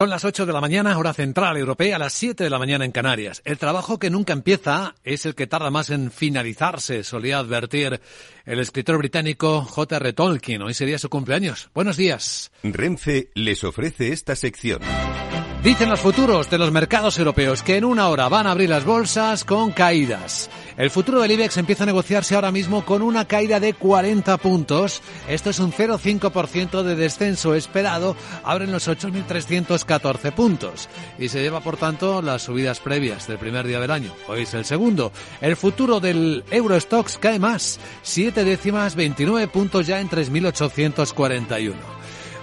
Son las 8 de la mañana, hora central europea, las 7 de la mañana en Canarias. El trabajo que nunca empieza es el que tarda más en finalizarse, solía advertir el escritor británico J.R. Tolkien. Hoy sería su cumpleaños. Buenos días. Renfe les ofrece esta sección. Dicen los futuros de los mercados europeos que en una hora van a abrir las bolsas con caídas. El futuro del IBEX empieza a negociarse ahora mismo con una caída de 40 puntos. Esto es un 0,5% de descenso esperado. Abren los 8.314 puntos. Y se lleva, por tanto, las subidas previas del primer día del año. Hoy es el segundo. El futuro del Eurostoxx cae más. 0,7, 29 puntos ya en 3.841.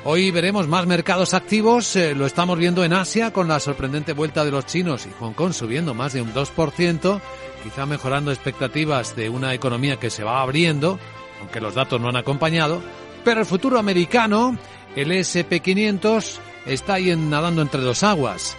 Hoy veremos más mercados activos, lo estamos viendo en Asia con la sorprendente vuelta de los chinos y Hong Kong subiendo más de un 2%, quizá mejorando expectativas de una economía que se va abriendo, aunque los datos no han acompañado, pero el futuro americano, el S&P 500, está ahí nadando entre dos aguas,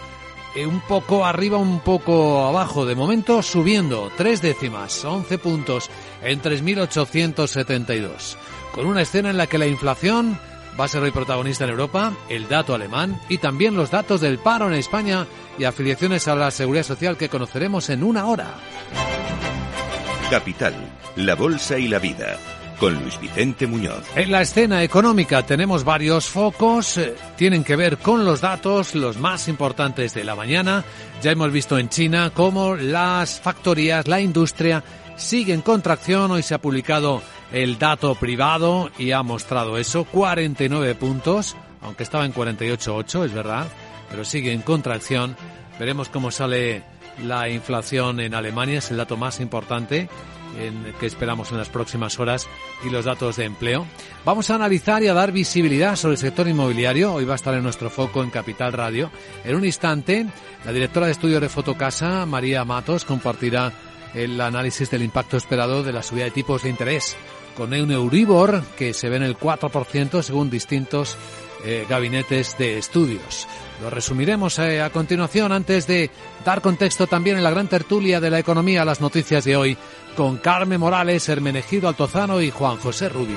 un poco arriba, un poco abajo, de momento subiendo 0,3, 11 puntos en 3.872, con una escena en la que la inflación va a ser hoy protagonista en Europa, el dato alemán y también los datos del paro en España y afiliaciones a la Seguridad Social que conoceremos en una hora. Capital, la bolsa y la vida, con Luis Vicente Muñoz. En la escena económica tenemos varios focos, tienen que ver con los datos, los más importantes de la mañana. Ya hemos visto en China cómo las factorías, la industria, sigue en contracción. Hoy se ha publicado el dato privado y ha mostrado eso, 49 puntos, aunque estaba en 48,8, es verdad, pero sigue en contracción. Veremos cómo sale la inflación en Alemania, es el dato más importante que esperamos en las próximas horas, y los datos de empleo. Vamos a analizar y a dar visibilidad sobre el sector inmobiliario. Hoy va a estar en nuestro foco en Capital Radio. En un instante, la directora de estudios de Fotocasa, María Matos, compartirá el análisis del impacto esperado de la subida de tipos de interés, con un Euríbor que se ve en el 4% según distintos gabinetes de estudios. Lo resumiremos a continuación, antes de dar contexto también en la gran tertulia de la economía a las noticias de hoy, con Carmen Morales, Hermenegildo Altozano y Juan José Rubio.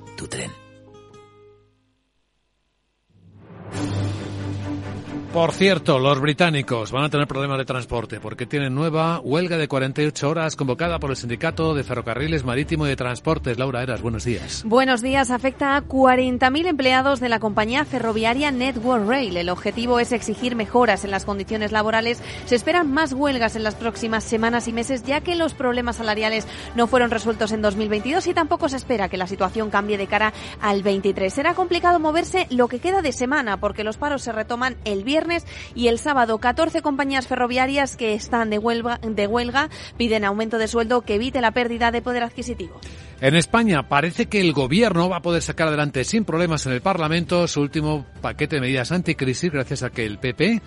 tu tren. Por cierto, los británicos van a tener problemas de transporte porque tienen nueva huelga de 48 horas convocada por el Sindicato de Ferrocarriles Marítimo y de Transportes. Laura Eras, buenos días. Buenos días. Afecta a 40.000 empleados de la compañía ferroviaria Network Rail. El objetivo es exigir mejoras en las condiciones laborales. Se esperan más huelgas en las próximas semanas y meses, ya que los problemas salariales no fueron resueltos en 2022 y tampoco se espera que la situación cambie de cara al 23. Será complicado moverse lo que queda de semana porque los paros se retoman el viernes y el sábado. 14 compañías ferroviarias que están de huelga piden aumento de sueldo que evite la pérdida de poder adquisitivo. En España parece que el gobierno va a poder sacar adelante sin problemas en el Parlamento su último paquete de medidas anticrisis gracias a que el PP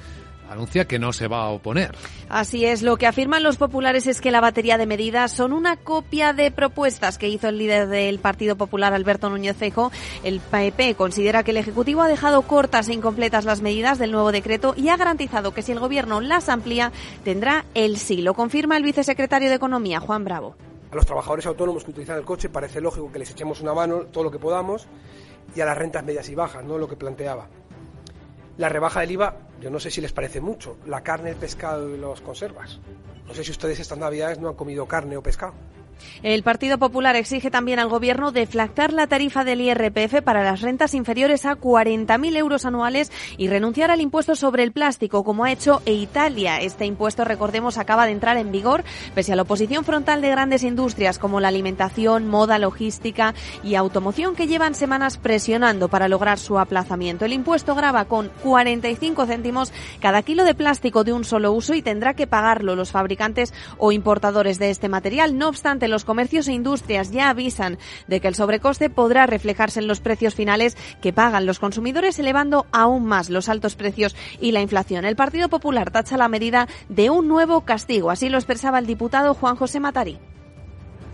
anuncia que no se va a oponer. Así es, lo que afirman los populares es que la batería de medidas son una copia de propuestas que hizo el líder del Partido Popular, Alberto Núñez Feijóo. El PP considera que el Ejecutivo ha dejado cortas e incompletas las medidas del nuevo decreto y ha garantizado que si el Gobierno las amplía, tendrá el sí. Lo confirma el vicesecretario de Economía, Juan Bravo. A los trabajadores autónomos que utilizan el coche parece lógico que les echemos una mano todo lo que podamos, y a las rentas medias y bajas, no lo que planteaba. La rebaja del IVA, yo no sé si les parece mucho, la carne, el pescado y las conservas. No sé si ustedes estas navidades no han comido carne o pescado. El Partido Popular exige también al Gobierno deflactar la tarifa del IRPF para las rentas inferiores a 40.000 euros anuales y renunciar al impuesto sobre el plástico, como ha hecho Italia. Este impuesto, recordemos, acaba de entrar en vigor pese a la oposición frontal de grandes industrias como la alimentación, moda, logística y automoción, que llevan semanas presionando para lograr su aplazamiento. El impuesto grava con 45 céntimos cada kilo de plástico de un solo uso y tendrá que pagarlo los fabricantes o importadores de este material. No obstante, los comercios e industrias ya avisan de que el sobrecoste podrá reflejarse en los precios finales que pagan los consumidores, elevando aún más los altos precios y la inflación. El Partido Popular tacha la medida de un nuevo castigo, así lo expresaba el diputado Juan José Matarí.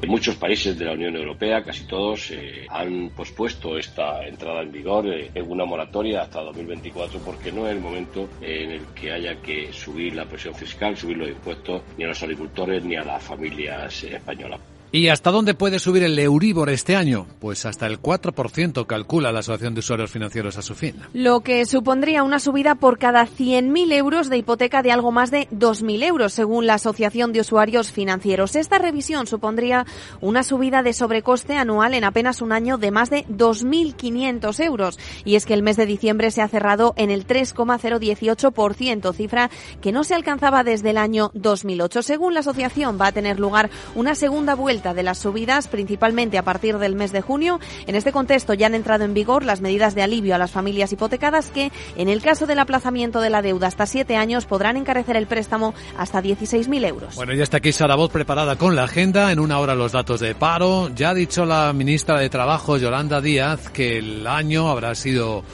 En muchos países de la Unión Europea, casi todos, han pospuesto esta entrada en vigor en una moratoria hasta 2024, porque no es el momento en el que haya que subir la presión fiscal, subir los impuestos ni a los agricultores ni a las familias españolas. ¿Y hasta dónde puede subir el Euríbor este año? Pues hasta el 4%, calcula la Asociación de Usuarios Financieros Asufin. Lo que supondría una subida por cada 100.000 euros de hipoteca de algo más de 2.000 euros, según la Asociación de Usuarios Financieros. Esta revisión supondría una subida de sobrecoste anual en apenas un año de más de 2.500 euros. Y es que el mes de diciembre se ha cerrado en el 3,018%, cifra que no se alcanzaba desde el año 2008. Según la asociación, va a tener lugar una segunda vuelta de las subidas, principalmente a partir del mes de junio. En este contexto ya han entrado en vigor las medidas de alivio a las familias hipotecadas que, en el caso del aplazamiento de la deuda hasta 7 años, podrán encarecer el préstamo hasta 16.000 euros. Bueno, ya está aquí Sara Bot preparada con la agenda. En una hora los datos de paro. Ya ha dicho la ministra de Trabajo, Yolanda Díaz, que el año habrá sido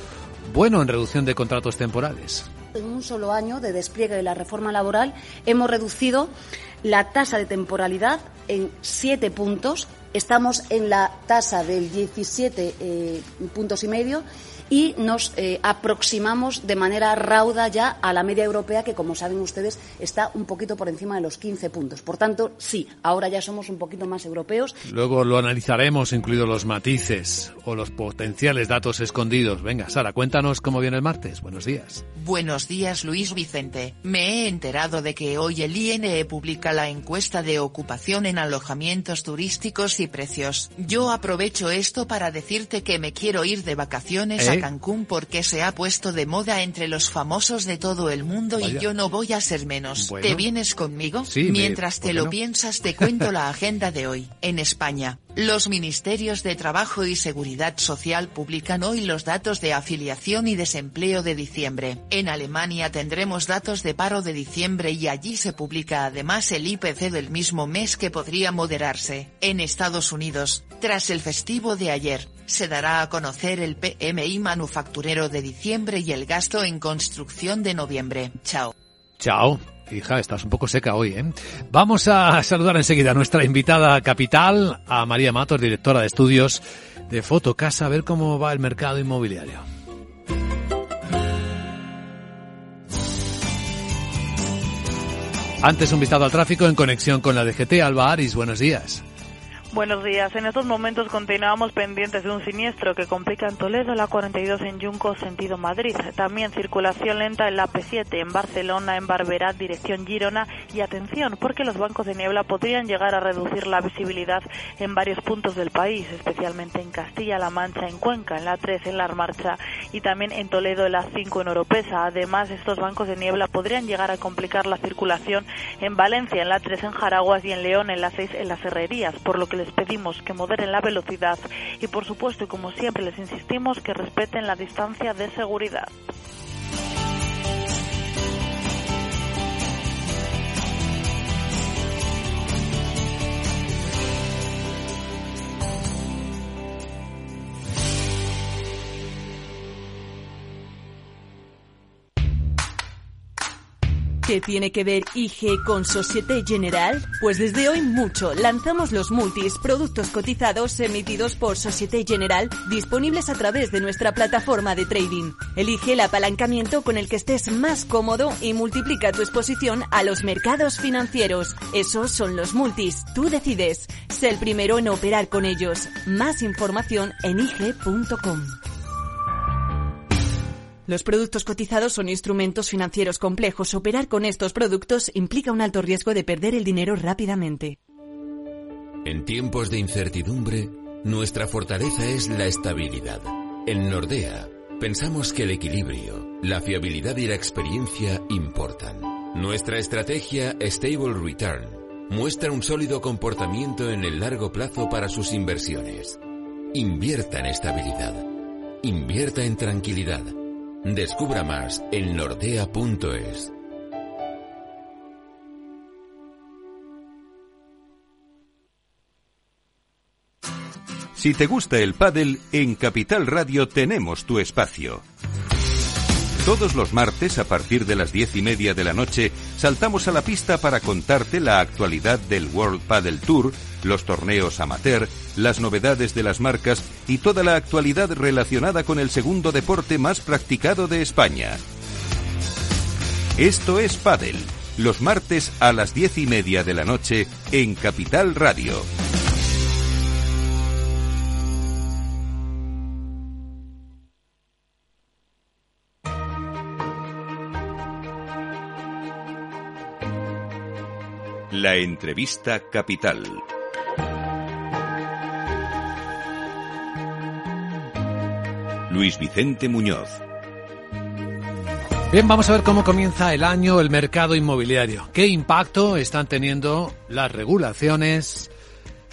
bueno en reducción de contratos temporales. En un solo año de despliegue de la reforma laboral hemos reducido la tasa de temporalidad en 7 puntos, estamos en la tasa del 17,5 puntos y nos aproximamos de manera rauda ya a la media europea, que, como saben ustedes, está un poquito por encima de los 15 puntos. Por tanto, sí, ahora ya somos un poquito más europeos. Luego lo analizaremos, incluidos los matices o los potenciales datos escondidos. Venga, Sara, cuéntanos cómo viene el martes. Buenos días. Buenos días, Luis Vicente. Me he enterado de que hoy el INE publica la encuesta de ocupación en alojamientos turísticos y precios. Yo aprovecho esto para decirte que me quiero ir de vacaciones a Cancún, porque se ha puesto de moda entre los famosos de todo el mundo. Vaya. Y yo no voy a ser menos. Bueno. ¿Te vienes conmigo? Sí, mientras te lo piensas, te cuento la agenda de hoy. En España, los ministerios de Trabajo y Seguridad Social publican hoy los datos de afiliación y desempleo de diciembre. En Alemania tendremos datos de paro de diciembre y allí se publica además el IPC del mismo mes, que podría moderarse. En Estados Unidos, tras el festivo de ayer, se dará a conocer el PMI manufacturero de diciembre y el gasto en construcción de noviembre. Chao. Chao. Hija, estás un poco seca hoy, ¿eh? Vamos a saludar enseguida a nuestra invitada a Capital, a María Matos, directora de estudios de Fotocasa, a ver cómo va el mercado inmobiliario. Antes, un vistazo al tráfico en conexión con la DGT. Alba Aris, buenos días. Buenos días. En estos momentos continuamos pendientes de un siniestro que complica en Toledo la 42 en Yuncos, sentido Madrid. También circulación lenta en la AP7 en Barcelona, en Barberá, dirección Girona. Y atención, porque los bancos de niebla podrían llegar a reducir la visibilidad en varios puntos del país, especialmente en Castilla-La Mancha, en Cuenca, en la 3, en La Marcha y también en Toledo, en la 5, en Oropesa. Además, estos bancos de niebla podrían llegar a complicar la circulación en Valencia, en la 3, en Jaraguas y en León, en la 6, en Las Herrerías, por lo que les pedimos que moderen la velocidad y, por supuesto, y como siempre les insistimos, que respeten la distancia de seguridad. ¿Qué tiene que ver IG con Societe Generale? Pues desde hoy mucho. Lanzamos los multis, productos cotizados emitidos por Societe Generale, disponibles a través de nuestra plataforma de trading. Elige el apalancamiento con el que estés más cómodo y multiplica tu exposición a los mercados financieros. Esos son los multis. Tú decides. Sé el primero en operar con ellos. Más información en IG.com. Los productos cotizados son instrumentos financieros complejos. Operar con estos productos implica un alto riesgo de perder el dinero rápidamente. En tiempos de incertidumbre, nuestra fortaleza es la estabilidad. En Nordea, pensamos que el equilibrio, la fiabilidad y la experiencia importan. Nuestra estrategia Stable Return muestra un sólido comportamiento en el largo plazo para sus inversiones. Invierta en estabilidad. Invierta en tranquilidad. Descubra más en nordea.es. Si te gusta el pádel, en Capital Radio tenemos tu espacio. Todos los martes, a partir de las 10:30 de la noche, saltamos a la pista para contarte la actualidad del World Padel Tour, los torneos amateur, las novedades de las marcas y toda la actualidad relacionada con el segundo deporte más practicado de España. Esto es pádel, los martes a las 10:30 de la noche en Capital Radio. La entrevista Capital. Luis Vicente Muñoz. Bien, vamos a ver cómo comienza el año el mercado inmobiliario. ¿Qué impacto están teniendo las regulaciones?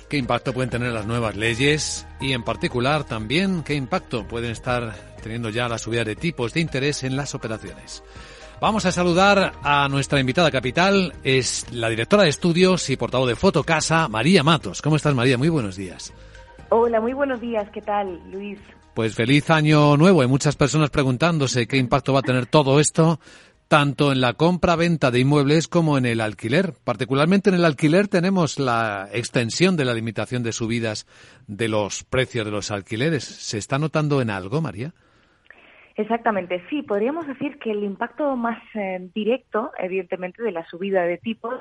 ¿Qué impacto pueden tener las nuevas leyes? Y en particular también, ¿qué impacto pueden estar teniendo ya la subida de tipos de interés en las operaciones? Vamos a saludar a nuestra invitada Capital, es la directora de estudios y portavoz de Fotocasa, María Matos. ¿Cómo estás, María? Muy buenos días. Hola, muy buenos días. ¿Qué tal, Luis? Pues feliz año nuevo. Hay muchas personas preguntándose qué impacto va a tener todo esto, tanto en la compra-venta de inmuebles como en el alquiler. Particularmente en el alquiler tenemos la extensión de la limitación de subidas de los precios de los alquileres. ¿Se está notando en algo, María? Exactamente, sí. Podríamos decir que el impacto más directo, evidentemente, de la subida de tipos,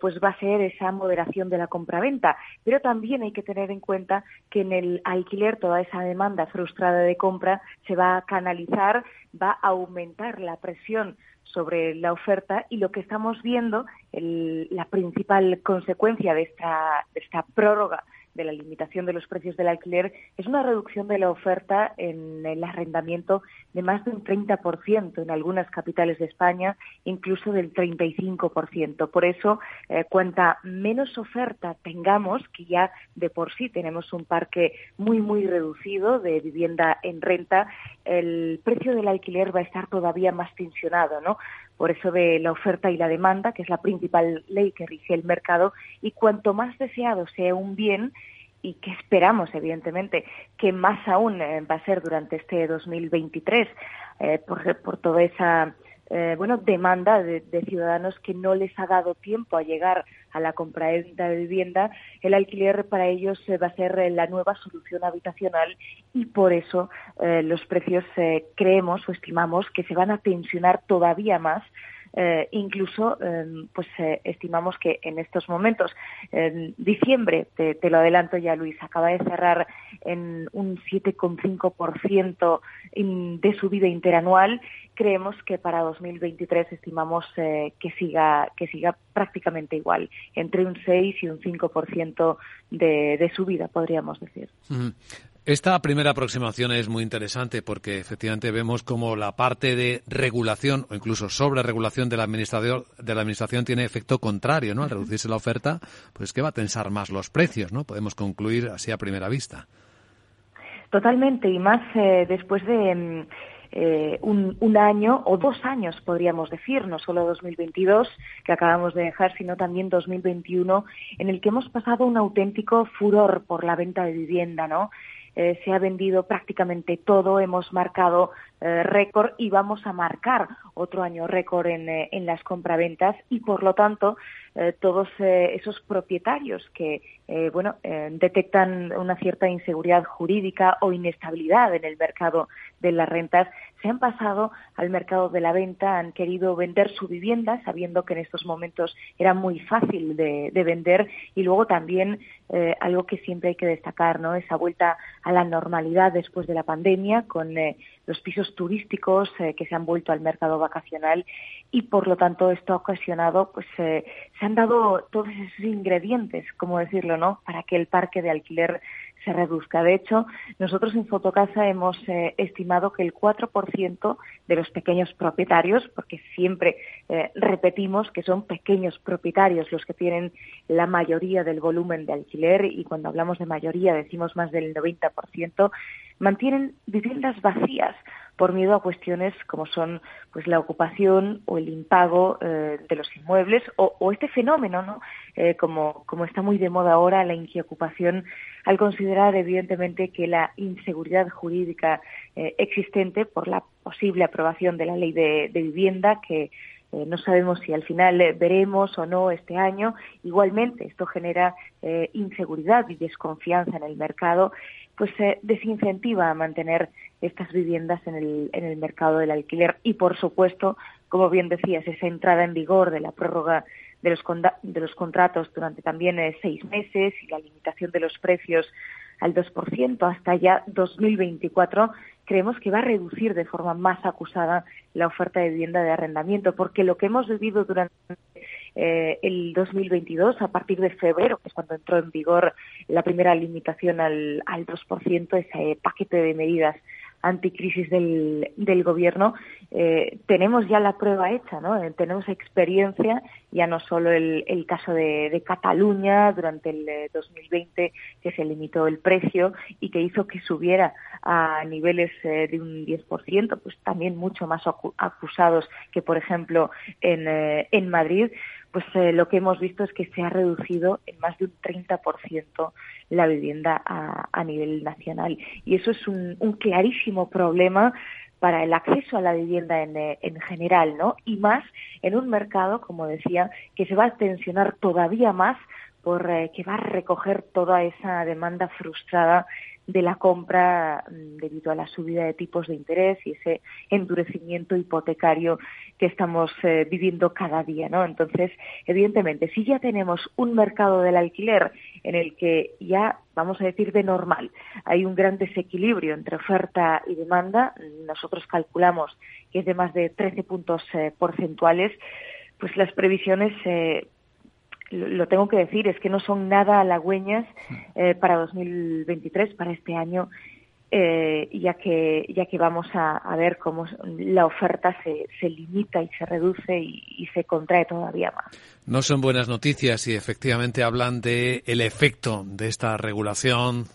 pues va a ser esa moderación de la compraventa. Pero también hay que tener en cuenta que en el alquiler toda esa demanda frustrada de compra se va a canalizar, va a aumentar la presión sobre la oferta, y lo que estamos viendo, la principal consecuencia de esta prórroga de la limitación de los precios del alquiler es una reducción de la oferta en el arrendamiento de más de un 30% en algunas capitales de España, incluso del 35%. Por eso, cuanta menos oferta tengamos, que ya de por sí tenemos un parque muy, muy reducido de vivienda en renta, el precio del alquiler va a estar todavía más tensionado, ¿no? Por eso de la oferta y la demanda, que es la principal ley que rige el mercado, y cuanto más deseado sea un bien, y que esperamos, evidentemente, que más aún va a ser durante este 2023, por toda esa demanda de ciudadanos que no les ha dado tiempo a llegar a la compraventa de vivienda, el alquiler para ellos va a ser la nueva solución habitacional, y por eso los precios creemos o estimamos que se van a tensionar todavía más. Estimamos que en estos momentos, diciembre, te lo adelanto ya, Luis, acaba de cerrar en un 7,5% de subida interanual. Creemos que para 2023 estimamos que siga prácticamente igual, entre un 6 y un 5% de subida, podríamos decir. Mm. Esta primera aproximación es muy interesante porque efectivamente vemos como la parte de regulación o incluso sobreregulación de la administración tiene efecto contrario, ¿no? Al reducirse la oferta, pues que va a tensar más los precios, ¿no? Podemos concluir así a primera vista. Totalmente, y más después de un año o 2 años, podríamos decir, no solo 2022, que acabamos de dejar, sino también 2021, en el que hemos pasado un auténtico furor por la venta de vivienda, ¿no? Se ha vendido prácticamente todo, hemos marcado récord y vamos a marcar otro año récord en las compraventas, y por lo tanto todos esos propietarios que detectan una cierta inseguridad jurídica o inestabilidad en el mercado de las rentas se han pasado al mercado de la venta, han querido vender su vivienda sabiendo que en estos momentos era muy fácil de vender, y luego también algo que siempre hay que destacar, ¿no? Esa vuelta a la normalidad después de la pandemia con los pisos pisos turísticos que se han vuelto al mercado vacacional y, por lo tanto, esto ha ocasionado, pues se han dado todos esos ingredientes, como decirlo, ¿no?, para que el parque de alquiler se reduzca. De hecho, nosotros en Fotocasa hemos estimado que el 4% de los pequeños propietarios, porque siempre repetimos que son pequeños propietarios los que tienen la mayoría del volumen de alquiler, y cuando hablamos de mayoría decimos más del 90%, mantienen viviendas vacías por miedo a cuestiones como son, pues, la ocupación o el impago de los inmuebles o este fenómeno, ¿no?, como está muy de moda ahora, la inquiocupación, al considerar evidentemente que la inseguridad jurídica existente por la posible aprobación de la ley de vivienda, que no sabemos si al final veremos o no este año. Igualmente, esto genera inseguridad y desconfianza en el mercado, pues desincentiva a mantener estas viviendas en el mercado del alquiler. Y, por supuesto, como bien decías, esa entrada en vigor de la prórroga de los contratos durante también 6 meses y la limitación de los precios al 2% hasta ya 2024, creemos que va a reducir de forma más acusada la oferta de vivienda de arrendamiento, porque lo que hemos vivido durante el 2022, a partir de febrero, que es cuando entró en vigor la primera limitación al 2%, ese paquete de medidas anticrisis del gobierno, tenemos ya la prueba hecha, ¿no? Tenemos experiencia, ya no solo el caso de Cataluña durante el 2020, que se limitó el precio y que hizo que subiera a niveles de un 10%, pues también mucho más acusados que, por ejemplo, en Madrid. Pues lo que hemos visto es que se ha reducido en más de un 30% la vivienda a nivel nacional. Y eso es un clarísimo problema para el acceso a la vivienda en general, ¿no? Y más en un mercado, como decía, que se va a tensionar todavía más, porque va a recoger toda esa demanda frustrada de la compra debido a la subida de tipos de interés y ese endurecimiento hipotecario que estamos viviendo cada día, ¿no? Entonces, evidentemente, si ya tenemos un mercado del alquiler en el que ya, vamos a decir, de normal, hay un gran desequilibrio entre oferta y demanda, nosotros calculamos que es de más de 13 puntos porcentuales, pues las previsiones, lo tengo que decir, es que no son nada halagüeñas para 2023, para este año, ya que vamos a ver cómo la oferta se limita y se reduce y se contrae todavía más. No son buenas noticias y efectivamente hablan de el efecto de esta regulación,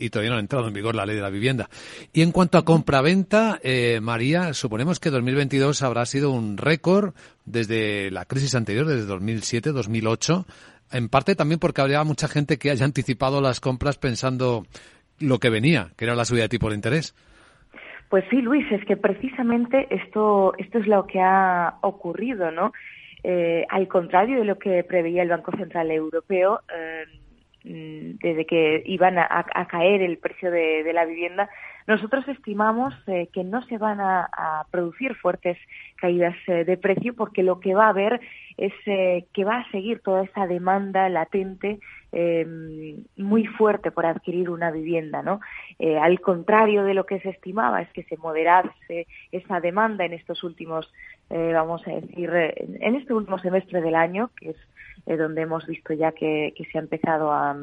y todavía no ha entrado en vigor la ley de la vivienda. Y en cuanto a compraventa, María, suponemos que 2022 habrá sido un récord desde la crisis anterior, desde 2007-2008, en parte también porque habría mucha gente que haya anticipado las compras pensando lo que venía, que era la subida de tipo de interés. Pues sí, Luis, es que precisamente esto es lo que ha ocurrido, ¿no? Al contrario de lo que preveía el Banco Central Europeo, desde que iban a caer el precio de la vivienda, nosotros estimamos que no se van a producir fuertes caídas de precio, porque lo que va a haber es que va a seguir toda esa demanda latente muy fuerte por adquirir una vivienda, ¿no? Al contrario de lo que se estimaba, es que se moderase esa demanda en estos últimos, vamos a decir, en este último semestre del año, que es donde hemos visto ya que se ha empezado a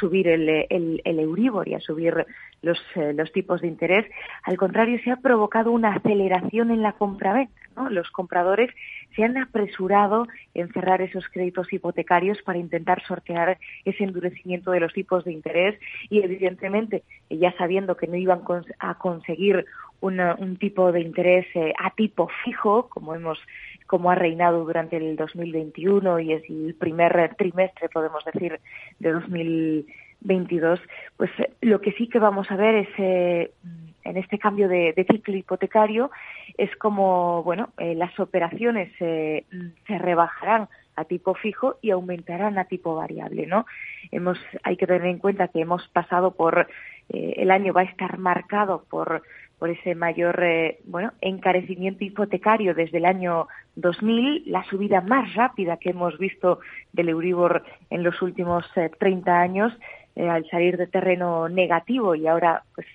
subir el Euríbor y a subir los tipos de interés. Al contrario, se ha provocado una aceleración en la compraventa, ¿no? Los compradores se han apresurado en cerrar esos créditos hipotecarios para intentar sortear ese endurecimiento de los tipos de interés y, evidentemente, ya sabiendo que no iban a conseguir un tipo de interés a tipo fijo, como ha reinado durante el 2021 y es el primer trimestre, podemos decir, de 2022, pues lo que sí que vamos a ver es, en este cambio de ciclo hipotecario, es como, bueno, las operaciones se rebajarán a tipo fijo y aumentarán a tipo variable, ¿no? Hay que tener en cuenta que hemos pasado por, el año va a estar marcado por ese mayor encarecimiento hipotecario desde el año 2000, la subida más rápida que hemos visto del Euríbor en los últimos 30 años, al salir de terreno negativo y ahora pues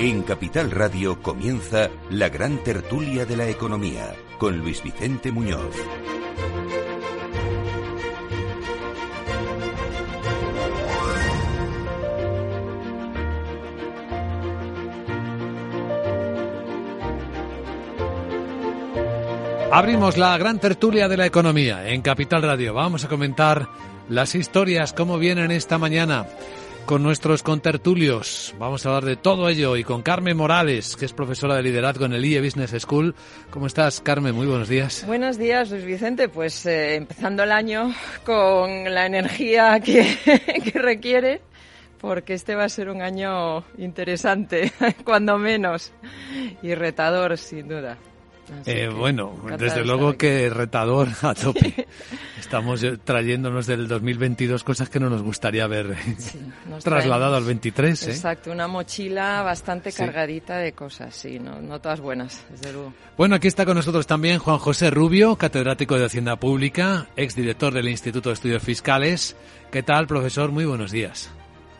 En Capital Radio comienza la gran tertulia de la economía con Luis Vicente Muñoz. Abrimos la gran tertulia de la economía en Capital Radio. Vamos a comentar las historias, cómo vienen esta mañana, con nuestros contertulios. Vamos a hablar de todo ello y con Carmen Morales, que es profesora de liderazgo en el IE Business School. ¿Cómo estás, Carmen? Muy buenos días. Buenos días, Luis Vicente. Pues empezando el año con la energía que requiere, porque este va a ser un año interesante, cuando menos, y retador, sin duda. Bueno, desde luego que retador a tope. Estamos trayéndonos del 2022 cosas que no nos gustaría haber trasladado al 23. Exacto, una mochila bastante cargadita de cosas, no todas buenas, desde luego. Bueno, aquí está con nosotros también Juan José Rubio, catedrático de Hacienda Pública, exdirector del Instituto de Estudios Fiscales. ¿Qué tal, profesor? Muy buenos días.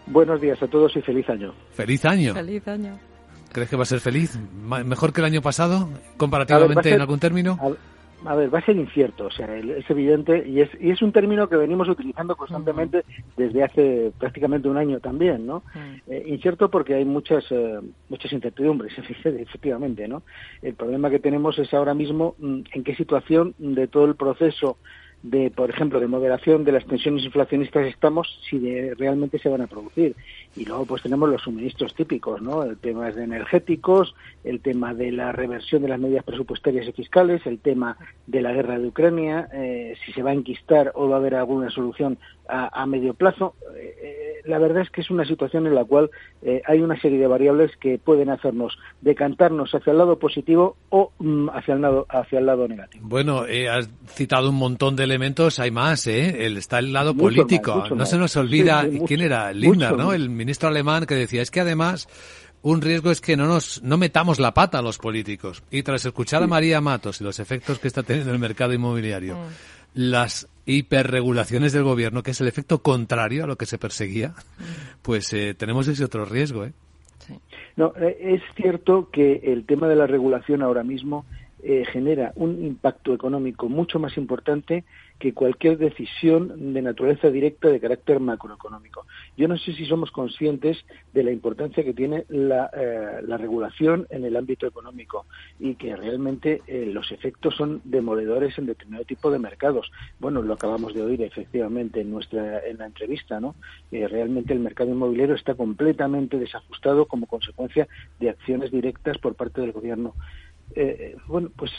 Buenos días a todos y feliz año. ¡Feliz año! ¡Feliz año! ¿Crees que va a ser feliz? ¿Mejor que el año pasado? ¿Comparativamente en algún término? A ver, va a ser incierto, es evidente, y es un término que venimos utilizando constantemente desde hace prácticamente un año también, ¿no? Incierto porque hay muchas incertidumbres, efectivamente, ¿no? El problema que tenemos es ahora mismo en qué situación de todo el proceso de, por ejemplo, de moderación de las tensiones inflacionistas estamos, si realmente se van a producir. Y luego pues tenemos los suministros típicos, ¿no? El tema de energéticos, el tema de la reversión de las medidas presupuestarias y fiscales, el tema de la guerra de Ucrania, si se va a enquistar o va a haber alguna solución a medio plazo. La verdad es que es una situación en la cual hay una serie de variables que pueden hacernos decantarnos hacia el lado positivo o hacia el lado negativo. Bueno, has citado un montón de elementos, hay más, está el lado mucho político. Más, no se nos olvida quién era Lindner, ¿no? Más. El ministro alemán que decía, es que además un riesgo es que no metamos la pata a los políticos. Y tras escuchar a María Matos y los efectos que está teniendo el mercado inmobiliario, las hiperregulaciones del gobierno, que es el efecto contrario a lo que se perseguía, pues tenemos ese otro riesgo, Sí. No, es cierto que el tema de la regulación ahora mismo genera un impacto económico mucho más importante que cualquier decisión de naturaleza directa de carácter macroeconómico. Yo no sé si somos conscientes de la importancia que tiene la regulación en el ámbito económico y que realmente los efectos son demoledores en determinado tipo de mercados. Bueno, lo acabamos de oír efectivamente en la entrevista, ¿no? Realmente el mercado inmobiliario está completamente desajustado como consecuencia de acciones directas por parte del gobierno. Bueno, pues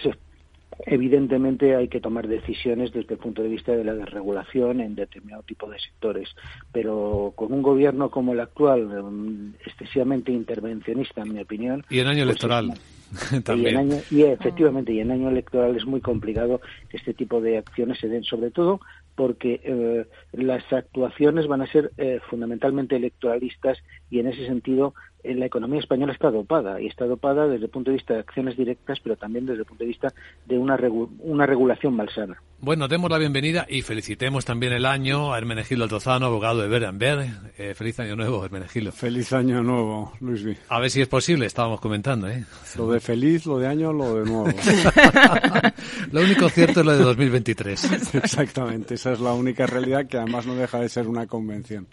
evidentemente hay que tomar decisiones desde el punto de vista de la desregulación en determinado tipo de sectores, pero con un gobierno como el actual, excesivamente intervencionista, en mi opinión. Y en año electoral. También. Y en año electoral es muy complicado que este tipo de acciones se den, sobre todo porque las actuaciones van a ser fundamentalmente electoralistas y en ese sentido la economía española está dopada desde el punto de vista de acciones directas, pero también desde el punto de vista de una regulación malsana. Bueno, demos la bienvenida y felicitemos también el año a Hermenegildo Altozano, abogado de Berenberg. Feliz año nuevo, Hermenegildo. Feliz año nuevo, Luis B. A ver si es posible, estábamos comentando, Lo de feliz, lo de año, lo de nuevo. Lo único cierto es lo de 2023. Exactamente, esa es la única realidad que además no deja de ser una convención.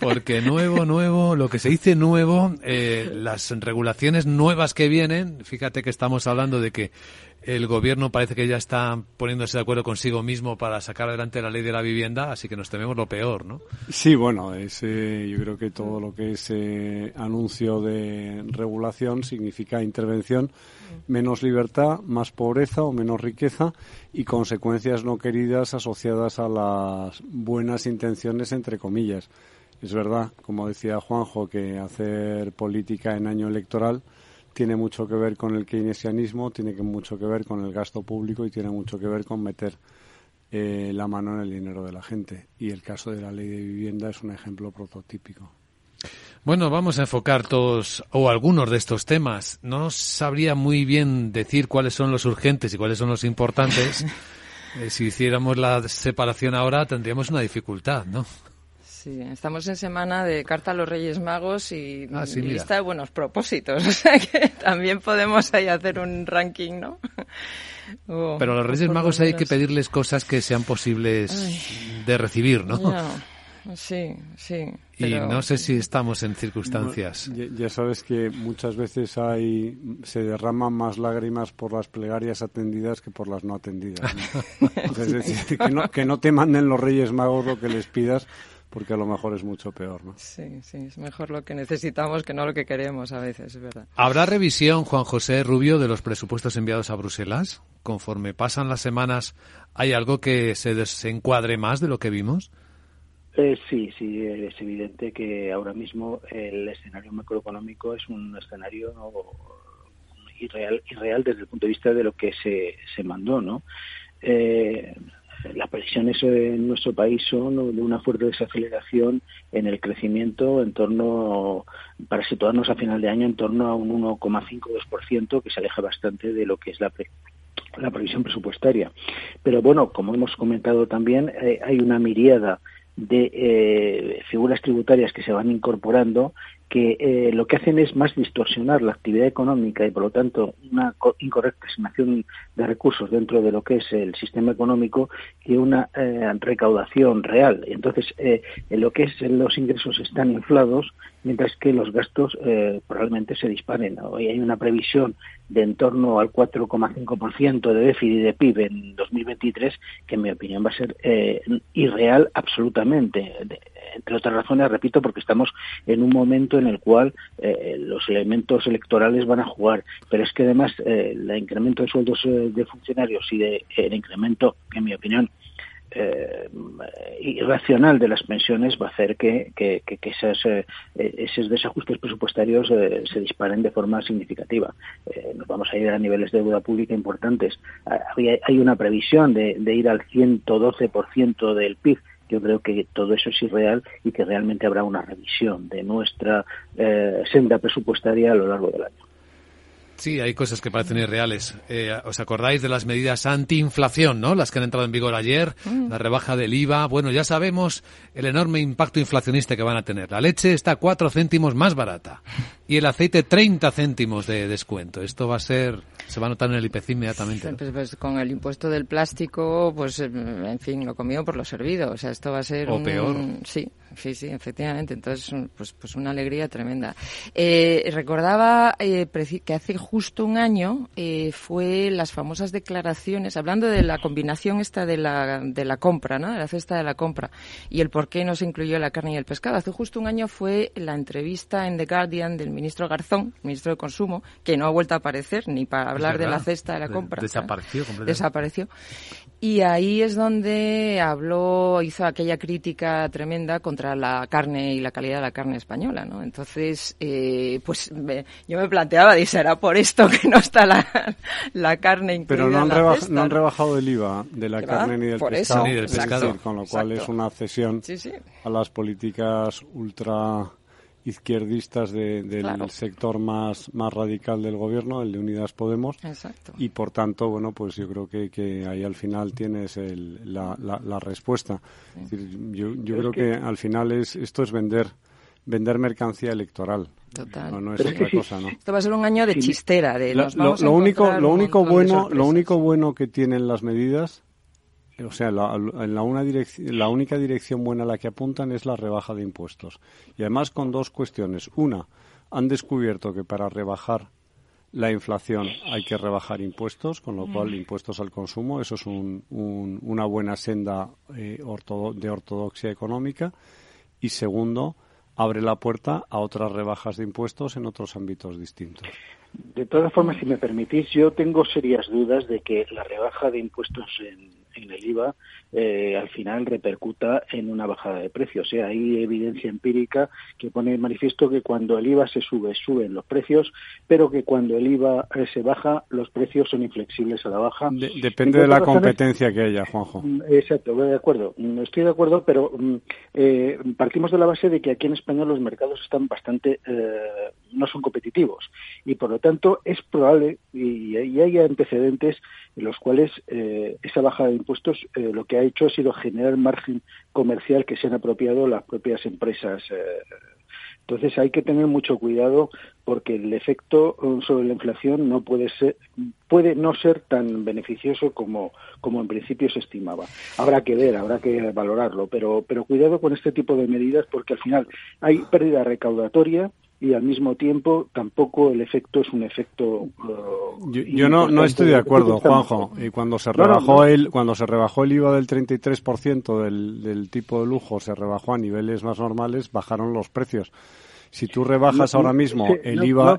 Porque nuevo, lo que se dice nuevo, las regulaciones nuevas que vienen, fíjate que estamos hablando de que el gobierno parece que ya está poniéndose de acuerdo consigo mismo para sacar adelante la ley de la vivienda, así que nos tememos lo peor, ¿no? Sí, bueno, yo creo que todo lo que es anuncio de regulación significa intervención, menos libertad, más pobreza o menos riqueza y consecuencias no queridas asociadas a las buenas intenciones, entre comillas. Es verdad, como decía Juanjo, que hacer política en año electoral tiene mucho que ver con el keynesianismo, tiene mucho que ver con el gasto público y tiene mucho que ver con meter la mano en el dinero de la gente. Y el caso de la ley de vivienda es un ejemplo prototípico. Bueno, vamos a enfocar todos o algunos de estos temas. No sabría muy bien decir cuáles son los urgentes y cuáles son los importantes. Si hiciéramos la separación ahora tendríamos una dificultad, ¿no? Sí, estamos en semana de Carta a los Reyes Magos y lista de buenos propósitos. O sea que también podemos ahí hacer un ranking, ¿no? Pero a los Reyes Magos hay que pedirles cosas que sean posibles de recibir, ¿no? Sí, sí. Pero... Y no sé si estamos en circunstancias. Ya sabes que muchas veces se derraman más lágrimas por las plegarias atendidas que por las no atendidas, ¿no? Es decir, que no te manden los Reyes Magos lo que les pidas, porque a lo mejor es mucho peor, ¿no? Sí, sí, es mejor lo que necesitamos que no lo que queremos a veces, es verdad. ¿Habrá revisión, Juan José Rubio, de los presupuestos enviados a Bruselas? Conforme pasan las semanas, ¿hay algo que se desencuadre más de lo que vimos? Sí, es evidente que ahora mismo el escenario macroeconómico es un escenario irreal desde el punto de vista de lo que se mandó, ¿no? Las previsiones en nuestro país son de una fuerte desaceleración en el crecimiento para situarnos a final de año en torno a un 1,5-2%, que se aleja bastante de lo que es la previsión presupuestaria. Pero bueno, como hemos comentado también, hay una miríada de figuras tributarias que se van incorporando, que lo que hacen es más distorsionar la actividad económica y, por lo tanto, una incorrecta asignación de recursos dentro de lo que es el sistema económico que una recaudación real. Entonces, lo que es los ingresos están inflados, mientras que los gastos probablemente se disparen. Hoy hay una previsión de en torno al 4,5% de déficit de PIB en 2023, que en mi opinión va a ser irreal absolutamente. Entre otras razones, repito, porque estamos en un momento en el cual los elementos electorales van a jugar, pero es que además el incremento de sueldos de funcionarios y el incremento, en mi opinión, irracional de las pensiones va a hacer que esos desajustes presupuestarios se disparen de forma significativa. Nos vamos a ir a niveles de deuda pública importantes. Hay una previsión de ir al 112% del PIB. Yo creo que todo eso es irreal y que realmente habrá una revisión de nuestra senda presupuestaria a lo largo del año. Sí, hay cosas que parecen irreales. ¿Os acordáis de las medidas antiinflación, no? Las que han entrado en vigor ayer, la rebaja del IVA. Bueno, ya sabemos el enorme impacto inflacionista que van a tener. La leche está 4 céntimos más barata y el aceite 30 céntimos de descuento. Esto va a ser... Se va a notar en el IPC inmediatamente, ¿no? Pues con el impuesto del plástico, pues en fin, lo comido por lo servido. O sea, esto va a ser... O peor. Sí, efectivamente. Entonces, pues una alegría tremenda. Recordaba que hace justo un año fue las famosas declaraciones, hablando de la combinación esta de la compra, ¿no? De la cesta de la compra y el por qué no se incluyó la carne y el pescado. Hace justo un año fue la entrevista en The Guardian del ministro Garzón, ministro de Consumo, que no ha vuelto a aparecer ni para hablar de la cesta de la compra. Desapareció completamente. Desapareció. Y ahí es donde hizo aquella crítica tremenda contra la carne y la calidad de la carne española, ¿no? Entonces, yo me planteaba, y será por esto que no está la carne incluida en la cesta. Pero no han rebajado el IVA de la carne ni del pescado. Ni del pescado. Es decir, con lo cual es una cesión a las políticas ultra izquierdistas del sector más radical del gobierno, el de Unidas Podemos. Exacto. Y por tanto, bueno, pues yo creo que ahí al final tienes la respuesta. Sí. Es decir, yo creo que al final esto es vender mercancía electoral. Total. No es otra cosa, ¿no? Esto va a ser un año de chistera. Lo único bueno que tienen las medidas, o sea, la única dirección buena a la que apuntan es la rebaja de impuestos. Y además con dos cuestiones. Una, han descubierto que para rebajar la inflación hay que rebajar impuestos, con lo cual impuestos al consumo, eso es una buena senda de ortodoxia económica. Y segundo, abre la puerta a otras rebajas de impuestos en otros ámbitos distintos. De todas formas, si me permitís, yo tengo serias dudas de que la rebaja de impuestos en el IVA al final repercuta en una bajada de precios. O sea, hay evidencia empírica que pone de manifiesto que cuando el IVA se sube, suben los precios, pero que cuando el IVA se baja, los precios son inflexibles a la baja. Depende de la competencia que haya, Juanjo. Exacto, estoy de acuerdo, pero partimos de la base de que aquí en España los mercados están bastante... no son competitivos y, por lo tanto, es probable y hay antecedentes en los cuales esa bajada de impuestos lo que ha hecho ha sido generar margen comercial que se han apropiado las propias empresas. Entonces hay que tener mucho cuidado porque el efecto sobre la inflación no puede no ser tan beneficioso como en principio se estimaba. Habrá que ver, habrá que valorarlo, pero cuidado con este tipo de medidas porque al final hay pérdida recaudatoria y al mismo tiempo tampoco el efecto es un efecto. Yo no estoy de acuerdo, Juanjo. Y cuando se rebajó el IVA del 33% del tipo de lujo, se rebajó a niveles más normales, bajaron los precios. Si tú rebajas ahora mismo el IVA,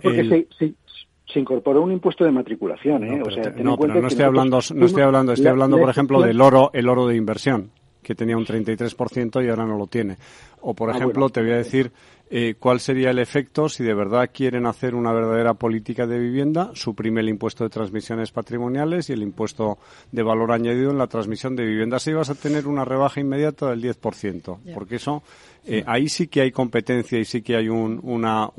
se incorporó un impuesto de matriculación, ¿eh? No estoy hablando, por ejemplo, del oro, el oro de inversión, que tenía un 33% y ahora no lo tiene. O, por ejemplo, te voy a decir cuál sería el efecto si de verdad quieren hacer una verdadera política de vivienda. Suprime el impuesto de transmisiones patrimoniales y el impuesto de valor añadido en la transmisión de viviendas. Ahí vas a tener una rebaja inmediata del 10%, porque eso ahí sí que hay competencia y sí que hay una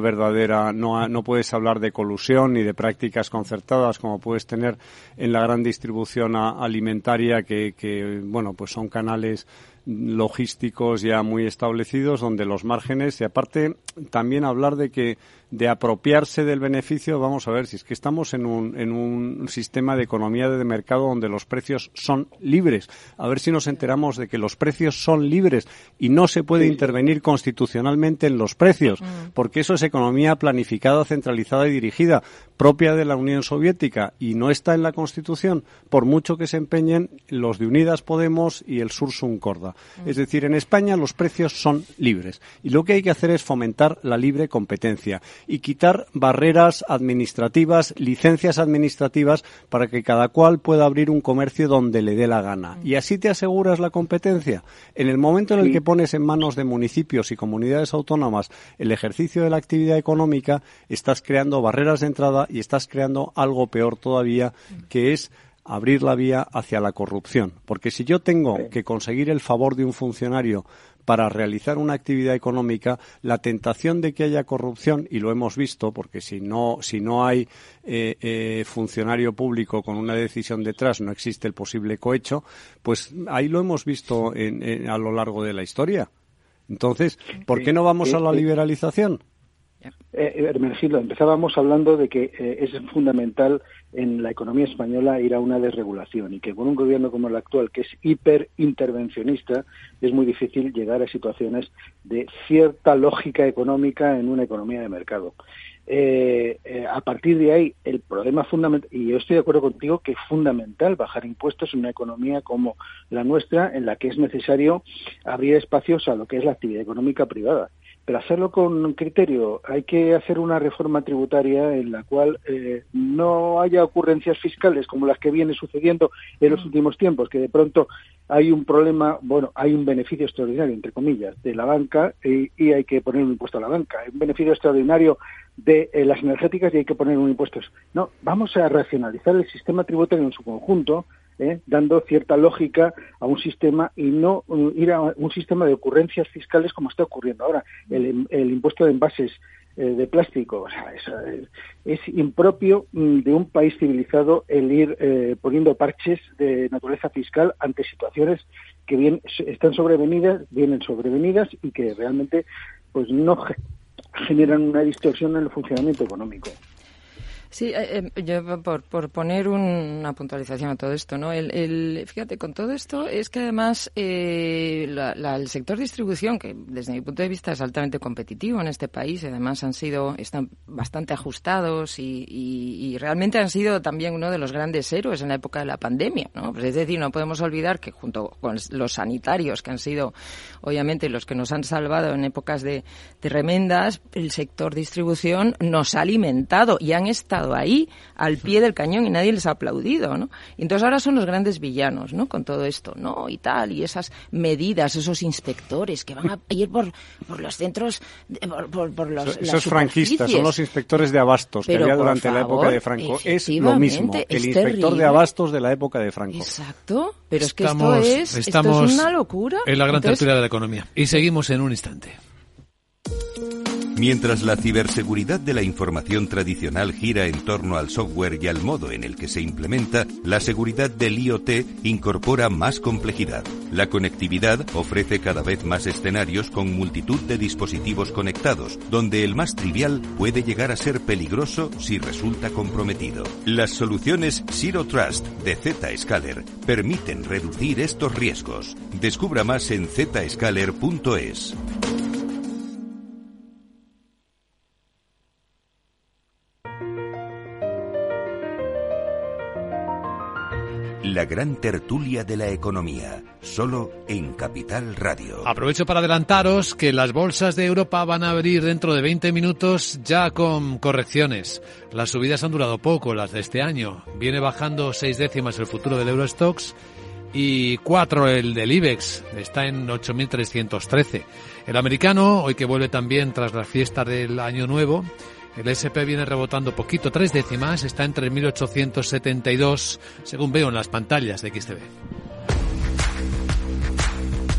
verdadera, no puedes hablar de colusión ni de prácticas concertadas como puedes tener en la gran distribución alimentaria que bueno, pues son canales logísticos ya muy establecidos donde los márgenes, y aparte también hablar de que de apropiarse del beneficio, vamos a ver, si es que estamos en un sistema de economía de mercado donde los precios son libres, a ver si nos enteramos de que los precios son libres y no se puede intervenir constitucionalmente en los precios, porque eso es economía planificada, centralizada y dirigida, propia de la Unión Soviética, y no está en la Constitución, por mucho que se empeñen los de Unidas Podemos y el Sursum Corda. Es decir, en España los precios son libres y lo que hay que hacer es fomentar la libre competencia y quitar barreras administrativas, licencias administrativas, para que cada cual pueda abrir un comercio donde le dé la gana. Y así te aseguras la competencia. En el momento en el que pones en manos de municipios y comunidades autónomas el ejercicio de la actividad económica, estás creando barreras de entrada y estás creando algo peor todavía, que es abrir la vía hacia la corrupción. Porque si yo tengo que conseguir el favor de un funcionario para realizar una actividad económica, la tentación de que haya corrupción, y lo hemos visto, porque si no hay funcionario público con una decisión detrás, no existe el posible cohecho, pues ahí lo hemos visto a lo largo de la historia. Entonces, ¿por qué no vamos a la liberalización? Hermenegildo, empezábamos hablando de que es fundamental en la economía española ir a una desregulación y que con un gobierno como el actual, que es hiperintervencionista, es muy difícil llegar a situaciones de cierta lógica económica en una economía de mercado. A partir de ahí, el problema fundamental, y yo estoy de acuerdo contigo que es fundamental bajar impuestos en una economía como la nuestra, en la que es necesario abrir espacios a lo que es la actividad económica privada. Pero hacerlo con criterio. Hay que hacer una reforma tributaria en la cual no haya ocurrencias fiscales como las que viene sucediendo en los últimos tiempos, que de pronto hay un problema, bueno, hay un beneficio extraordinario, entre comillas, de la banca y hay que poner un impuesto a la banca. Hay un beneficio extraordinario de las energéticas y hay que poner un impuesto. No, vamos a racionalizar el sistema tributario en su conjunto, dando cierta lógica a un sistema y no ir a un sistema de ocurrencias fiscales como está ocurriendo ahora. El impuesto de envases de plástico, o sea, es impropio de un país civilizado el ir poniendo parches de naturaleza fiscal ante situaciones que vienen sobrevenidas y que realmente pues no generan una distorsión en el funcionamiento económico. Sí, yo por poner una puntualización a todo esto, ¿no? Fíjate, con todo esto es que además el sector distribución, que desde mi punto de vista es altamente competitivo en este país, además están bastante ajustados y realmente han sido también uno de los grandes héroes en la época de la pandemia, ¿no? Pues es decir, no podemos olvidar que junto con los sanitarios, que han sido obviamente los que nos han salvado en épocas de remendas, el sector distribución nos ha alimentado y han estado ahí al pie del cañón y nadie les ha aplaudido, ¿no? Entonces ahora son los grandes villanos, ¿no? Con todo esto, ¿no? Y tal, y esas medidas, esos inspectores que van a ir por los centros, por los esos franquistas, son los inspectores de abastos que había durante la época de Franco. Es lo mismo, el inspector de abastos de la época de Franco. Exacto, pero esto es una locura. Es la gran tertulia de la economía. Y seguimos en un instante. Mientras la ciberseguridad de la información tradicional gira en torno al software y al modo en el que se implementa, la seguridad del IoT incorpora más complejidad. La conectividad ofrece cada vez más escenarios con multitud de dispositivos conectados, donde el más trivial puede llegar a ser peligroso si resulta comprometido. Las soluciones Zero Trust de Zscaler permiten reducir estos riesgos. Descubra más en zscaler.es. La gran tertulia de la economía, solo en Capital Radio. Aprovecho para adelantaros que las bolsas de Europa van a abrir dentro de 20 minutos ya con correcciones. Las subidas han durado poco, las de este año. Viene bajando 0,6 el futuro del Eurostoxx y 4 el del IBEX, está en 8.313. El americano, hoy que vuelve también tras las fiestas del Año Nuevo, el S&P viene rebotando poquito, 0,3, está en 3.872, según veo en las pantallas de XTB.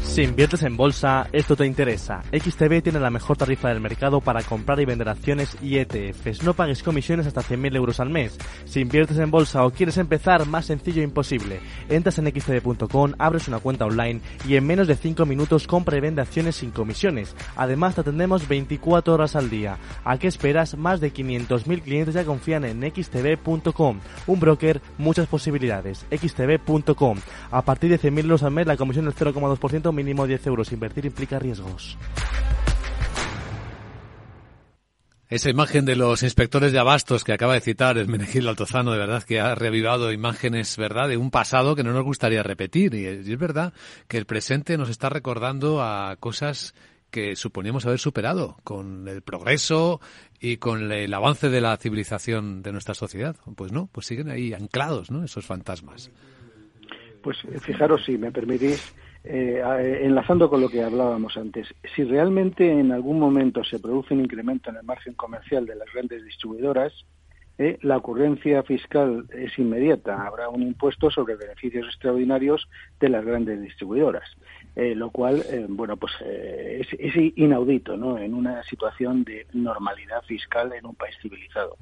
Si inviertes en bolsa, esto te interesa. XTB tiene la mejor tarifa del mercado para comprar y vender acciones y ETFs. No pagues comisiones hasta 100.000 euros al mes. Si inviertes en bolsa o quieres empezar, más sencillo imposible. Entras en xtb.com, abres una cuenta online y en menos de 5 minutos compra y vende acciones sin comisiones. Además, te atendemos 24 horas al día. ¿A qué esperas? Más de 500.000 clientes ya confían en xtb.com. Un broker, muchas posibilidades. xtb.com. A partir de 100.000 euros al mes, la comisión del 0,2%, mínimo 10 euros. Invertir implica riesgos. Esa imagen de los inspectores de abastos que acaba de citar Hermenegildo Altozano, de verdad que ha reavivado imágenes, ¿verdad?, de un pasado que no nos gustaría repetir. Y es verdad que el presente nos está recordando a cosas que suponíamos haber superado con el progreso y con el avance de la civilización de nuestra sociedad. Pues no, pues siguen ahí anclados, ¿no?, esos fantasmas. Pues fijaros, si me permitís, enlazando con lo que hablábamos antes, si realmente en algún momento se produce un incremento en el margen comercial de las grandes distribuidoras, la ocurrencia fiscal es inmediata. Habrá un impuesto sobre beneficios extraordinarios de las grandes distribuidoras, lo cual, bueno, pues es inaudito, ¿no?, en una situación de normalidad fiscal en un país civilizado.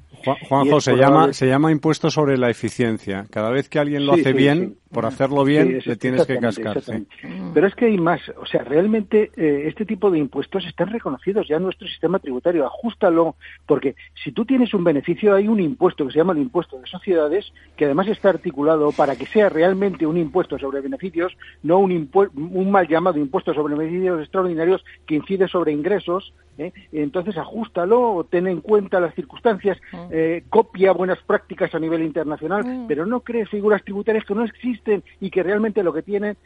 Juanjo, se llama impuesto sobre la eficiencia. Cada vez que alguien lo hace bien, por hacerlo bien, le tienes que cascar. Pero es que hay más. O sea, realmente este tipo de impuestos están reconocidos ya en nuestro sistema tributario. Ajústalo, porque si tú tienes un beneficio, hay un impuesto que se llama el impuesto de sociedades, que además está articulado para que sea realmente un impuesto sobre beneficios, no un mal llamado impuesto sobre beneficios extraordinarios que incide sobre ingresos, ¿eh? Entonces ajústalo, ten en cuenta las circunstancias, copia buenas prácticas a nivel internacional, pero no crees figuras tributarias que no existen y que realmente lo que tienen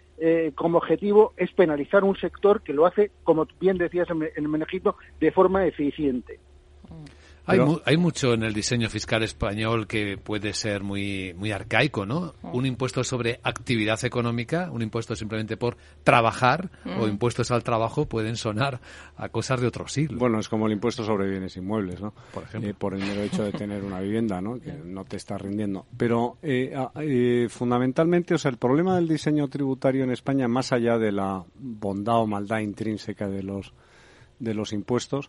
como objetivo es penalizar un sector que lo hace, como bien decías en Menegito, de forma eficiente. Pero hay mucho en el diseño fiscal español que puede ser muy, muy arcaico, ¿no? Un impuesto sobre actividad económica, un impuesto simplemente por trabajar, o impuestos al trabajo pueden sonar a cosas de otro siglo. Bueno, es como el impuesto sobre bienes inmuebles, ¿no? Por ejemplo. Por el mero hecho de tener una vivienda, ¿no?, que no te está rindiendo. Pero fundamentalmente, o sea, el problema del diseño tributario en España, más allá de la bondad o maldad intrínseca de los impuestos,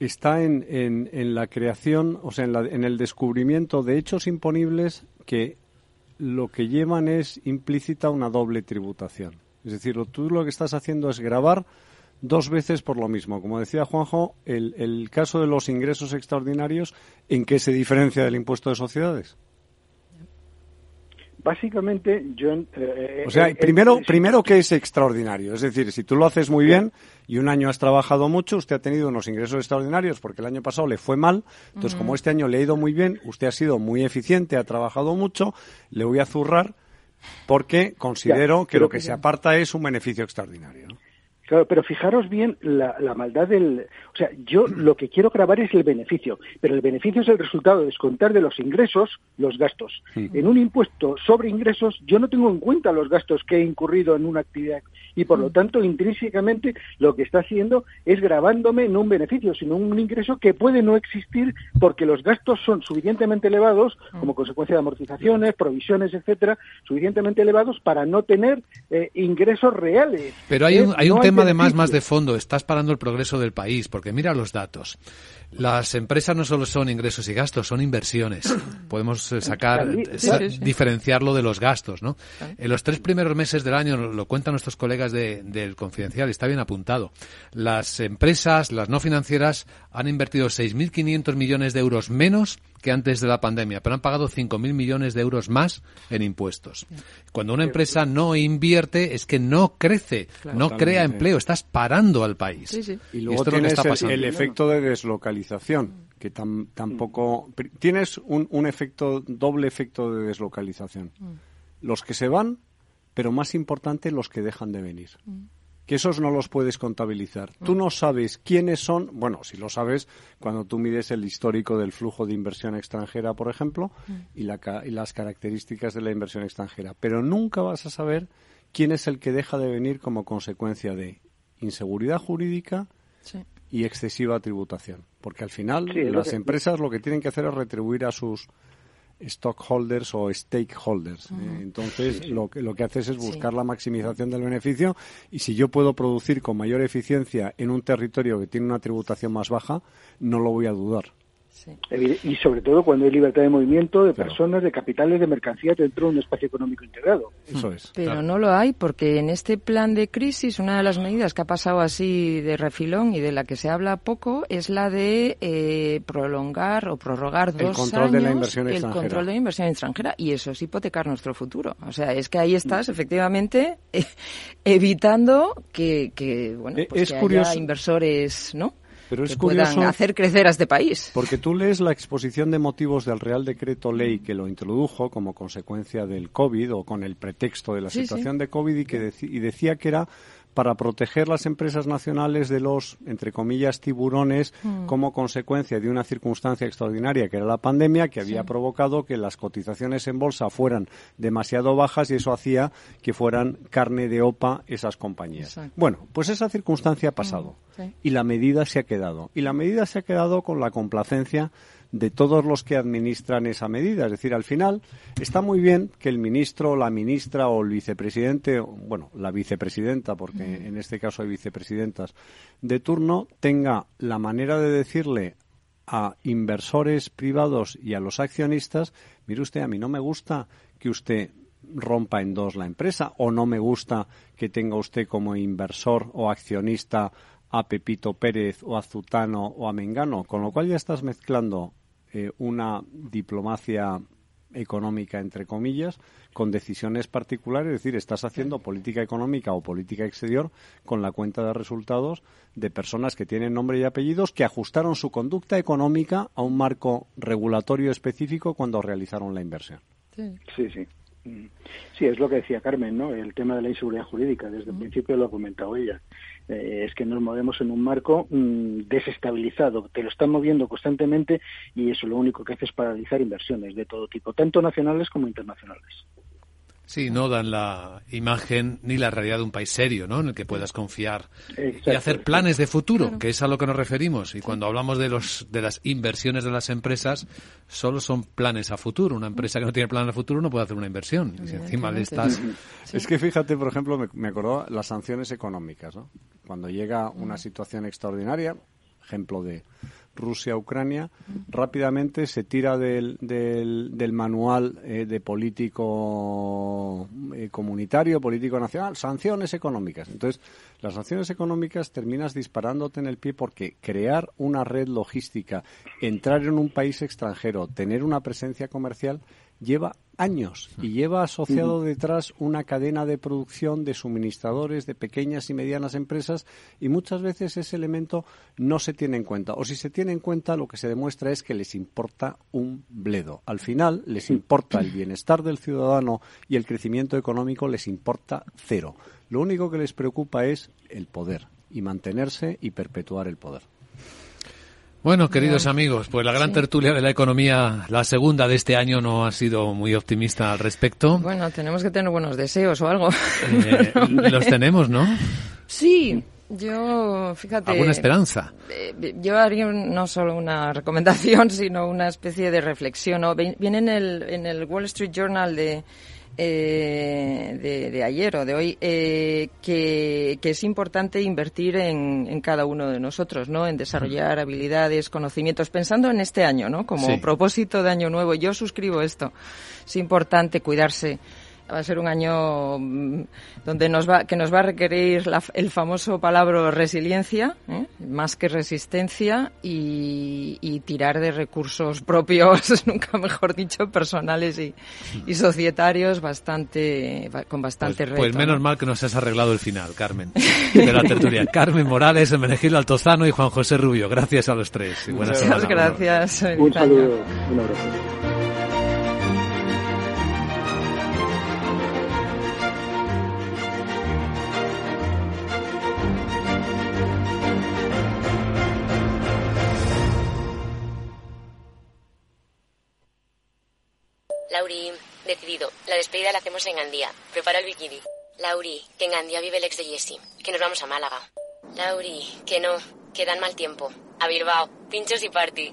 está en la creación, o sea, en el descubrimiento de hechos imponibles que lo que llevan es implícita una doble tributación. Es decir, tú lo que estás haciendo es gravar dos veces por lo mismo. Como decía Juanjo, el caso de los ingresos extraordinarios, ¿en qué se diferencia del impuesto de sociedades? Básicamente, yo... o sea, primero que es extraordinario. Es decir, si tú lo haces muy bien y un año has trabajado mucho, usted ha tenido unos ingresos extraordinarios porque el año pasado le fue mal. Entonces, como este año le ha ido muy bien, usted ha sido muy eficiente, ha trabajado mucho, le voy a zurrar porque considero que lo que se aparta es un beneficio extraordinario, ¿no? Claro, pero fijaros bien la maldad del... O sea, yo lo que quiero grabar es el beneficio, pero el beneficio es el resultado de descontar de los ingresos los gastos. Sí. En un impuesto sobre ingresos yo no tengo en cuenta los gastos que he incurrido en una actividad y, por lo tanto, intrínsecamente lo que está haciendo es grabándome no un beneficio, sino un ingreso que puede no existir porque los gastos son suficientemente elevados, como consecuencia de amortizaciones, provisiones, etcétera, suficientemente elevados para no tener ingresos reales. Pero hay un tema tema además más de fondo, estás parando el progreso del país, porque mira los datos. Las empresas no solo son ingresos y gastos, son inversiones. Podemos diferenciarlo de los gastos, ¿no? En los tres primeros meses del año, lo cuentan nuestros colegas del Confidencial, está bien apuntado, las empresas, las no financieras, han invertido 6.500 millones de euros menos que antes de la pandemia, pero han pagado 5.000 millones de euros más en impuestos. Cuando una empresa no invierte es que no crece, claro, no crea empleo, estás parando al país. Sí, sí. Y luego tienes el efecto de deslocalización, que tampoco... Tienes un efecto, doble efecto de deslocalización. Los que se van, pero más importante, los que dejan de venir. Que esos no los puedes contabilizar. Tú no sabes quiénes son, bueno, si lo sabes, cuando tú mides el histórico del flujo de inversión extranjera, por ejemplo, y las características de la inversión extranjera, pero nunca vas a saber quién es el que deja de venir como consecuencia de inseguridad jurídica y excesiva tributación. Porque al final las empresas lo que tienen que hacer es retribuir a sus stockholders o stakeholders. Entonces, lo que haces es buscar la maximización del beneficio, y si yo puedo producir con mayor eficiencia en un territorio que tiene una tributación más baja, no lo voy a dudar. Y sobre todo cuando hay libertad de movimiento de personas, de capitales, de mercancías dentro de un espacio económico integrado. Eso es. Pero no lo hay, porque en este plan de crisis una de las medidas que ha pasado así de refilón y de la que se habla poco es la de prolongar o prorrogar 2 años de la inversión extranjera. Control de la inversión extranjera, y eso es hipotecar nuestro futuro. O sea, es que ahí estás efectivamente evitando que bueno, pues que haya inversores, ¿no? Pero es curioso, puedan hacer crecer a este país. Porque tú lees la exposición de motivos del Real Decreto Ley que lo introdujo como consecuencia del COVID o con el pretexto de la situación de COVID, y que decía que era para proteger las empresas nacionales de los, entre comillas, tiburones como consecuencia de una circunstancia extraordinaria que era la pandemia, que había provocado que las cotizaciones en bolsa fueran demasiado bajas, y eso hacía que fueran carne de OPA esas compañías. Exacto. Bueno, pues esa circunstancia ha pasado y la medida se ha quedado. Y la medida se ha quedado con la complacencia de todos los que administran esa medida. Es decir, al final está muy bien que el ministro, la ministra o el vicepresidente, bueno, la vicepresidenta, porque en este caso hay vicepresidentas de turno, tenga la manera de decirle a inversores privados y a los accionistas: mire usted, a mí no me gusta que usted rompa en dos la empresa, o no me gusta que tenga usted como inversor o accionista a Pepito Pérez o a Zutano o a Mengano, con lo cual ya estás mezclando una diplomacia económica, entre comillas, con decisiones particulares. Es decir, estás haciendo política económica o política exterior con la cuenta de resultados de personas que tienen nombre y apellidos, que ajustaron su conducta económica a un marco regulatorio específico cuando realizaron la inversión. Sí, es lo que decía Carmen, ¿no? El tema de la inseguridad jurídica, desde el principio lo ha comentado ella. Es que nos movemos en un marco desestabilizado, te lo están moviendo constantemente, y eso lo único que hace es paralizar inversiones de todo tipo, tanto nacionales como internacionales. Sí, no dan la imagen ni la realidad de un país serio, ¿no?, en el que puedas confiar y hacer planes de futuro, que es a lo que nos referimos. Y cuando hablamos de las inversiones de las empresas, solo son planes a futuro. Una empresa que no tiene planes a futuro no puede hacer una inversión. Y si encima le estás... Es que fíjate, por ejemplo, me acordaba las sanciones económicas, ¿no? Cuando llega una situación extraordinaria, ejemplo de Rusia-Ucrania, rápidamente se tira del manual de político comunitario, político nacional, sanciones económicas. Entonces, las sanciones económicas terminas disparándote en el pie, porque crear una red logística, entrar en un país extranjero, tener una presencia comercial, lleva años y lleva asociado detrás una cadena de producción de suministradores, de pequeñas y medianas empresas, y muchas veces ese elemento no se tiene en cuenta, o si se tiene en cuenta lo que se demuestra es que les importa un bledo. Al final les importa el bienestar del ciudadano y el crecimiento económico les importa cero. Lo único que les preocupa es el poder y mantenerse y perpetuar el poder. Bueno, queridos amigos, pues la gran tertulia de la economía, la segunda de este año, no ha sido muy optimista al respecto. Bueno, tenemos que tener buenos deseos o algo. Los tenemos, ¿no? Sí. Yo, fíjate... ¿Alguna esperanza? Yo haría no solo una recomendación, sino una especie de reflexión, ¿no? Viene en el Wall Street Journal de de ayer o de hoy, que es importante invertir en cada uno de nosotros, ¿no? En desarrollar habilidades, conocimientos, pensando en este año, ¿no? Como propósito de año nuevo. Yo suscribo esto. Es importante cuidarse. Va a ser un año donde nos va a requerir el famoso palabra resiliencia, más que resistencia, y tirar de recursos propios, nunca mejor dicho, personales y societarios, con bastante reto. Pues menos mal que nos has arreglado el final, Carmen, de la tertulia. Carmen Morales, Hermenegildo Altozano y Juan José Rubio. Gracias a los tres. Y buenas Muchas semana, gracias. Un saludo. Un abrazo. Lauri, decidido. La despedida la hacemos en Gandía. Prepara el bikini. Lauri, que en Gandía vive el ex de Jessy. Que nos vamos a Málaga. Lauri, que no. Que dan mal tiempo. A Bilbao. Pinchos y party.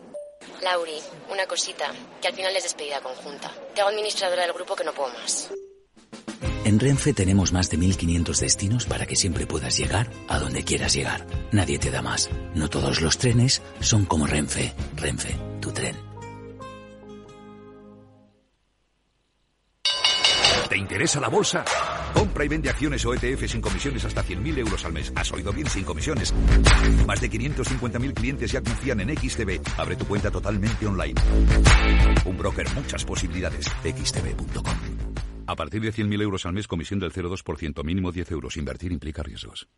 Lauri, una cosita. Que al final es despedida conjunta. Te hago administradora del grupo que no puedo más. En Renfe tenemos más de 1.500 destinos para que siempre puedas llegar a donde quieras llegar. Nadie te da más. No todos los trenes son como Renfe. Renfe, tu tren. ¿Te interesa la bolsa? Compra y vende acciones o ETF sin comisiones hasta 100.000 euros al mes. ¿Has oído bien? Sin comisiones. Más de 550.000 clientes ya confían en XTB. Abre tu cuenta totalmente online. Un broker, muchas posibilidades. XTB.com. A partir de 100.000 euros al mes, comisión del 0,2%, mínimo 10 euros. Invertir implica riesgos.